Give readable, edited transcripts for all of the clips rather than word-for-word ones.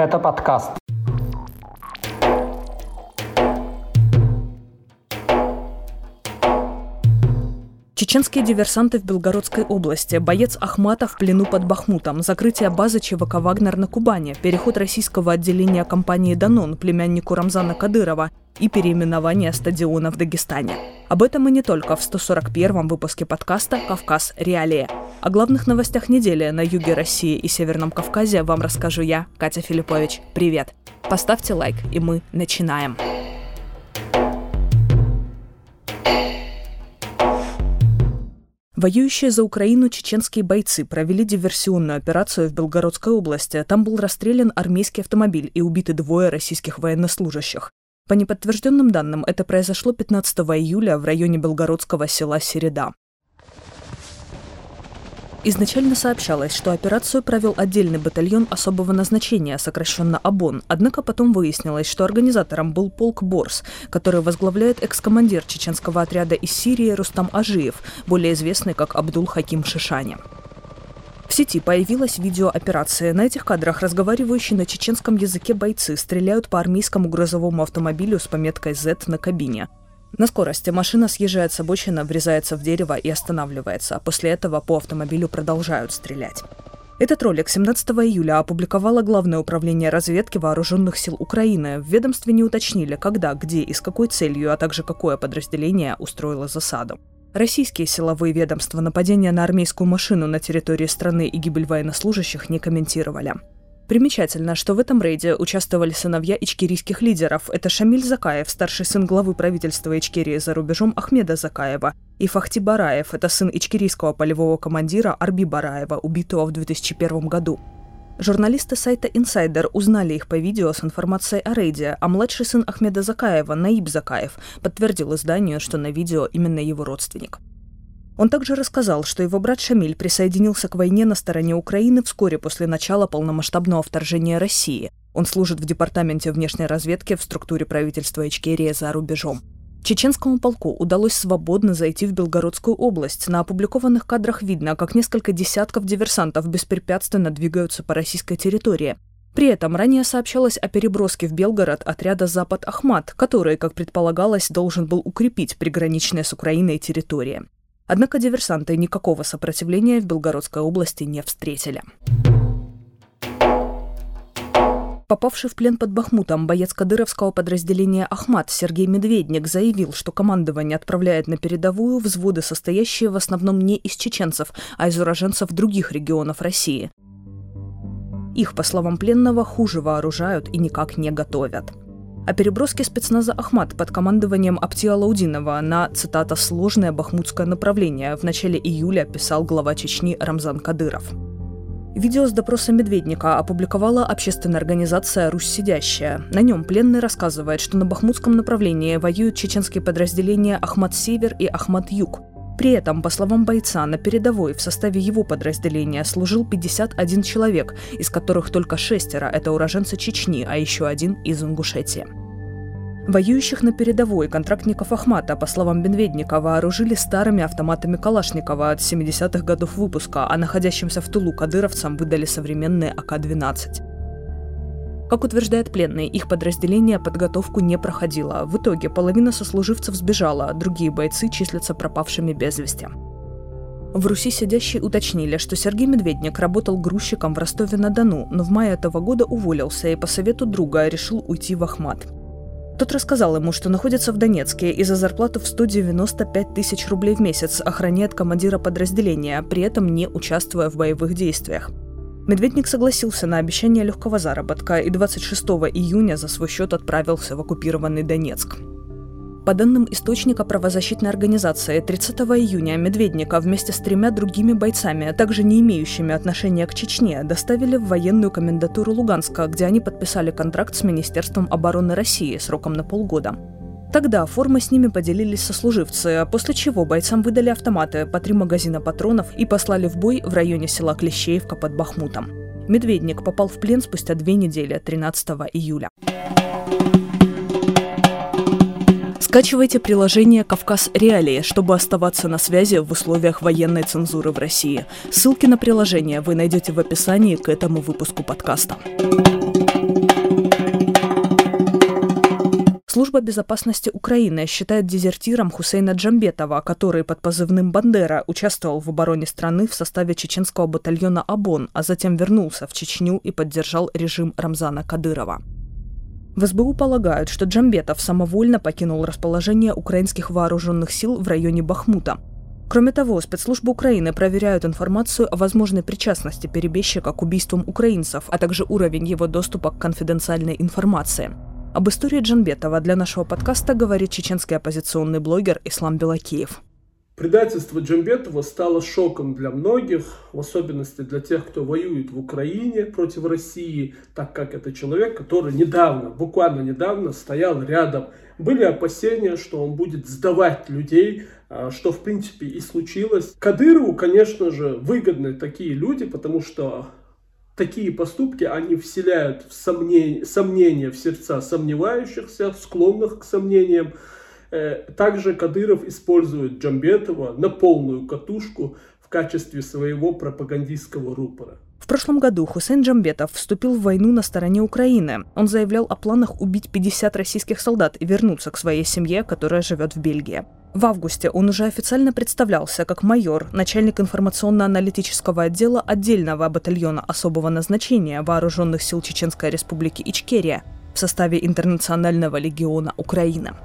Это подкаст. Чеченские диверсанты в Белгородской области, боец Ахмата в плену под Бахмутом, закрытие базы ЧВК «Вагнер» на Кубани, переход российского отделения компании «Данон» племяннику Рамзана Кадырова и переименование стадиона в Дагестане. Об этом и не только в 141-м выпуске подкаста «Кавказ. Реалия». О главных новостях недели на юге России и Северном Кавказе вам расскажу я, Катя Филиппович. Привет! Поставьте лайк, и мы начинаем. Воюющие за Украину чеченские бойцы провели диверсионную операцию в Белгородской области. Там был расстрелян армейский автомобиль и убиты двое российских военнослужащих. По неподтвержденным данным, это произошло 15 июля в районе белгородского села Середа. Изначально сообщалось, что операцию провел отдельный батальон особого назначения, сокращенно АБОН. Однако потом выяснилось, что организатором был полк «Борс», который возглавляет экс-командир чеченского отряда из Сирии Рустам Ажиев, более известный как Абдул-Хаким Шишани. В сети появилось видео операции. На этих кадрах разговаривающие на чеченском языке бойцы стреляют по армейскому грузовому автомобилю с пометкой «Z» на кабине. На скорости машина съезжает с обочины, врезается в дерево и останавливается. После этого по автомобилю продолжают стрелять. Этот ролик 17 июля опубликовало Главное управление разведки Вооруженных сил Украины. В ведомстве не уточнили, когда, где и с какой целью, а также какое подразделение устроило засаду. Российские силовые ведомства нападения на армейскую машину на территории страны и гибель военнослужащих не комментировали. Примечательно, что в этом рейде участвовали сыновья ичкерийских лидеров. Это Шамиль Закаев, старший сын главы правительства Ичкерии за рубежом Ахмеда Закаева, и Фахти Бараев, это сын ичкерийского полевого командира Арби Бараева, убитого в 2001 году. Журналисты сайта «Инсайдер» узнали их по видео с информацией о рейде, а младший сын Ахмеда Закаева, Наиб Закаев, подтвердил изданию, что на видео именно его родственник. Он также рассказал, что его брат Шамиль присоединился к войне на стороне Украины вскоре после начала полномасштабного вторжения России. Он служит в департаменте внешней разведки в структуре правительства Ичкерии за рубежом. Чеченскому полку удалось свободно зайти в Белгородскую область. На опубликованных кадрах видно, как несколько десятков диверсантов беспрепятственно двигаются по российской территории. При этом ранее сообщалось о переброске в Белгород отряда «Запад Ахмат», который, как предполагалось, должен был укрепить приграничные с Украиной территории. Однако диверсанты никакого сопротивления в Белгородской области не встретили. Попавший в плен под Бахмутом боец кадыровского подразделения «Ахмат» Сергей Медведник заявил, что командование отправляет на передовую взводы, состоящие в основном не из чеченцев, а из уроженцев других регионов России. Их, по словам пленного, хуже вооружают и никак не готовят. О переброске спецназа «Ахмат» под командованием Апти Алаудинова на, цитата, «сложное бахмутское направление» в начале июля писал глава Чечни Рамзан Кадыров. Видео с допроса Медведника опубликовала общественная организация «Русь сидящая». На нем пленный рассказывает, что на бахмутском направлении воюют чеченские подразделения «Ахмат-Север» и «Ахмат-Юг». При этом, по словам бойца, на передовой в составе его подразделения служил 51 человек, из которых только 6 – это уроженцы Чечни, а еще один – из Ингушетии. Воюющих на передовой контрактников «Ахмата», по словам Медведника, вооружили старыми автоматами Калашникова от 70-х годов выпуска, а находящимся в тылу кадыровцам выдали современные АК-12. Как утверждает пленный, их подразделение подготовку не проходило. В итоге половина сослуживцев сбежала, другие бойцы числятся пропавшими без вести. В Руси сидящие уточнили, что Сергей Медведник работал грузчиком в Ростове-на-Дону, но в мае этого года уволился и по совету друга решил уйти в Ахмат. Тот рассказал ему, что находится в Донецке и за зарплату в 195 тысяч рублей в месяц охраняет командира подразделения, при этом не участвуя в боевых действиях. Медведник согласился на обещание легкого заработка и 26 июня за свой счет отправился в оккупированный Донецк. По данным источника правозащитной организации, 30 июня Медведника вместе с 3 другими бойцами, также не имеющими отношения к Чечне, доставили в военную комендатуру Луганска, где они подписали контракт с Министерством обороны России сроком на полгода. Тогда формы с ними поделились сослуживцы, после чего бойцам выдали автоматы, по 3 магазина патронов и послали в бой в районе села Клещеевка под Бахмутом. Медведник попал в плен спустя 2 недели, 13 июля. Скачивайте приложение «Кавказ. Реалии», чтобы оставаться на связи в условиях военной цензуры в России. Ссылки на приложение вы найдете в описании к этому выпуску подкаста. Служба безопасности Украины считает дезертиром Хусейна Джамбетова, который под позывным «Бандера» участвовал в обороне страны в составе чеченского батальона «АБОН», а затем вернулся в Чечню и поддержал режим Рамзана Кадырова. В СБУ полагают, что Джамбетов самовольно покинул расположение украинских вооруженных сил в районе Бахмута. Кроме того, спецслужбы Украины проверяют информацию о возможной причастности перебежчика к убийствам украинцев, а также уровень его доступа к конфиденциальной информации. Об истории Джамбетова для нашего подкаста говорит чеченский оппозиционный блогер Ислам Белакиев. Предательство Джамбетова стало шоком для многих, в особенности для тех, кто воюет в Украине против России, так как это человек, который недавно, буквально недавно стоял рядом. Были опасения, что он будет сдавать людей, что в принципе и случилось. Кадырову, конечно же, выгодны такие люди, потому что такие поступки, они вселяют в сомнения в сердца сомневающихся, склонных к сомнениям. Также Кадыров использует Джамбетова на полную катушку в качестве своего пропагандистского рупора. В прошлом году Хусейн Джамбетов вступил в войну на стороне Украины. Он заявлял о планах убить 50 российских солдат и вернуться к своей семье, которая живет в Бельгии. В августе он уже официально представлялся как майор, начальник информационно-аналитического отдела отдельного батальона особого назначения Вооруженных сил Чеченской Республики Ичкерия в составе Интернационального легиона Украина.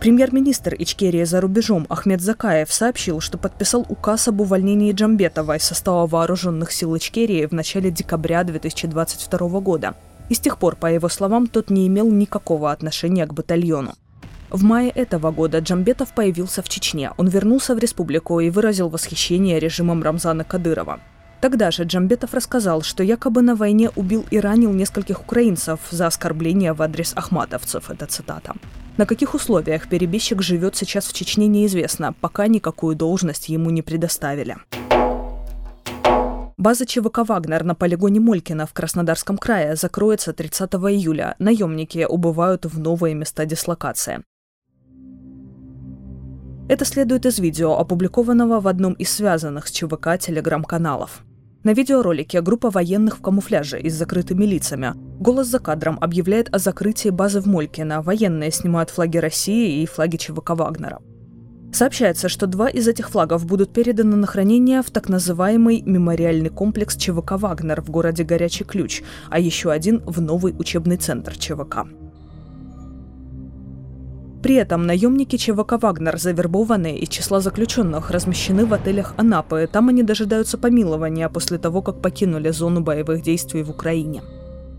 Премьер-министр Ичкерии за рубежом Ахмед Закаев сообщил, что подписал указ об увольнении Джамбетова из состава вооруженных сил Ичкерии в начале декабря 2022 года. И с тех пор, по его словам, тот не имел никакого отношения к батальону. В мае этого года Джамбетов появился в Чечне. Он вернулся в республику и выразил восхищение режимом Рамзана Кадырова. Тогда же Джамбетов рассказал, что якобы на войне убил и ранил нескольких украинцев за оскорбление в адрес ахматовцев. Это цитата. На каких условиях перебежчик живет сейчас в Чечне, неизвестно, пока никакую должность ему не предоставили. База ЧВК «Вагнер» на полигоне Молькино в Краснодарском крае закроется 30 июля. Наемники убывают в новые места дислокации. Это следует из видео, опубликованного в одном из связанных с ЧВК телеграм-каналов. На видеоролике группа военных в камуфляже и с закрытыми лицами. «Голос за кадром» объявляет о закрытии базы в Молькино. Военные снимают флаги России и флаги ЧВК «Вагнера». Сообщается, что два из этих флагов будут переданы на хранение в так называемый мемориальный комплекс ЧВК «Вагнер» в городе Горячий Ключ, а еще один в новый учебный центр ЧВК. При этом наемники ЧВК «Вагнер», завербованные из числа заключенных, размещены в отелях Анапы. Там они дожидаются помилования после того, как покинули зону боевых действий в Украине.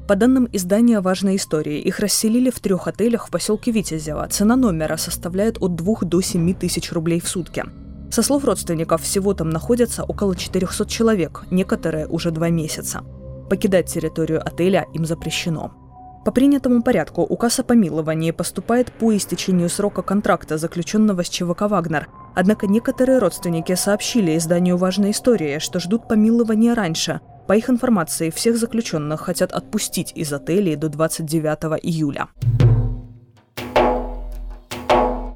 По данным издания «Важные истории», их расселили в 3 отелях в поселке Витязево. Цена номера составляет от 2 до 7 тысяч рублей в сутки. Со слов родственников, всего там находятся около 400 человек, некоторые уже 2 месяца. Покидать территорию отеля им запрещено. По принятому порядку указ о помиловании поступает по истечению срока контракта, заключенного с ЧВК «Вагнер». Однако некоторые родственники сообщили изданию «Важные истории», что ждут помилования раньше. По их информации, всех заключенных хотят отпустить из отелей до 29 июля.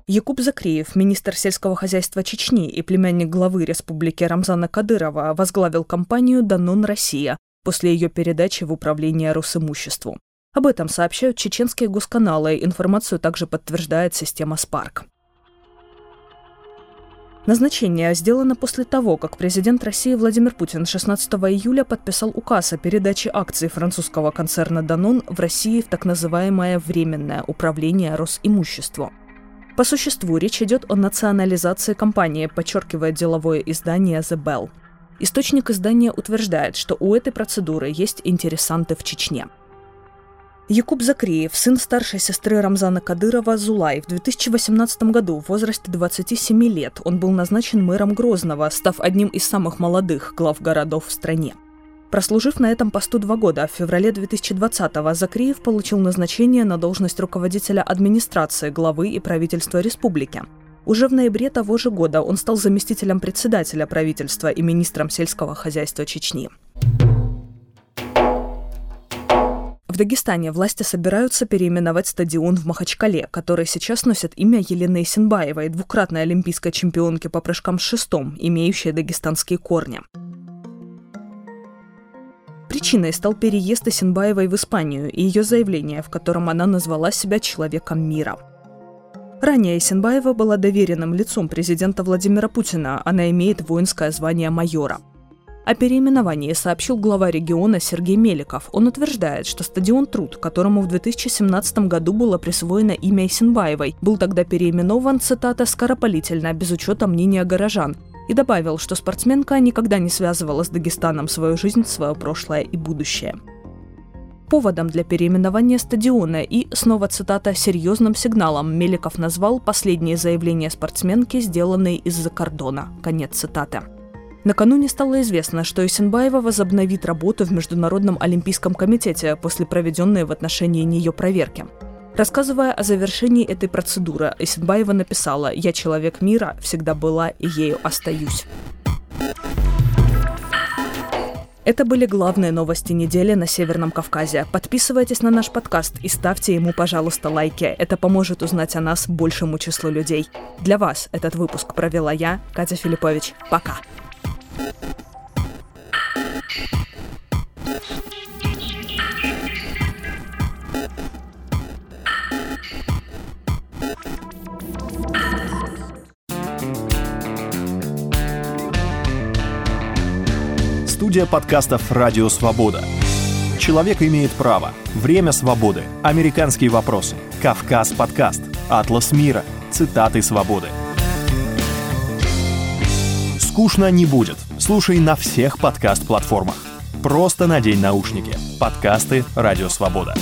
Якуб Закриев, министр сельского хозяйства Чечни и племянник главы республики Рамзана Кадырова, возглавил компанию «Данон Россия» после ее передачи в управление Росимуществу. Об этом сообщают чеченские госканалы. Информацию также подтверждает система «Спарк». Назначение сделано после того, как президент России Владимир Путин 16 июля подписал указ о передаче акций французского концерна «Данон» в России в так называемое «Временное управление Росимуществу». По существу речь идет о национализации компании, подчеркивает деловое издание «The Bell». Источник издания утверждает, что у этой процедуры есть интересанты в Чечне. Якуб Закриев, сын старшей сестры Рамзана Кадырова Зулай, в 2018 году в возрасте 27 лет он был назначен мэром Грозного, став одним из самых молодых глав городов в стране. Прослужив на этом посту 2 года, в феврале 2020-го Закриев получил назначение на должность руководителя администрации главы и правительства республики. Уже в ноябре того же года он стал заместителем председателя правительства и министром сельского хозяйства Чечни. В Дагестане власти собираются переименовать стадион в Махачкале, который сейчас носит имя Елены Исинбаевой, двукратной олимпийской чемпионки по прыжкам с шестом, имеющей дагестанские корни. Причиной стал переезд Исинбаевой в Испанию и ее заявление, в котором она назвала себя «человеком мира». Ранее Исинбаева была доверенным лицом президента Владимира Путина, она имеет воинское звание майора. О переименовании сообщил глава региона Сергей Медведник. Он утверждает, что стадион «Труд», которому в 2017 году было присвоено имя Исинбаевой, был тогда переименован, цитата, «скоропалительно, без учета мнения горожан», и добавил, что спортсменка никогда не связывала с Дагестаном свою жизнь, свое прошлое и будущее. Поводом для переименования стадиона и, снова цитата, «серьезным сигналом» Медведник назвал последние заявления спортсменки, сделанные из-за кордона. Конец цитаты. Накануне стало известно, что Исинбаева возобновит работу в Международном олимпийском комитете после проведенной в отношении нее проверки. Рассказывая о завершении этой процедуры, Исинбаева написала: «Я человек мира, всегда была и ею остаюсь». Это были главные новости недели на Северном Кавказе. Подписывайтесь на наш подкаст и ставьте ему, пожалуйста, лайки. Это поможет узнать о нас большему числу людей. Для вас этот выпуск провела я, Катя Филиппович. Пока! Студия подкастов «Радио Свобода». «Человек имеет право», «Время свободы», «Американские вопросы», «Кавказ подкаст», «Атлас мира», «Цитаты свободы». Скучно не будет. Слушай на всех подкаст-платформах. Просто надень наушники. Подкасты «Радио Свобода».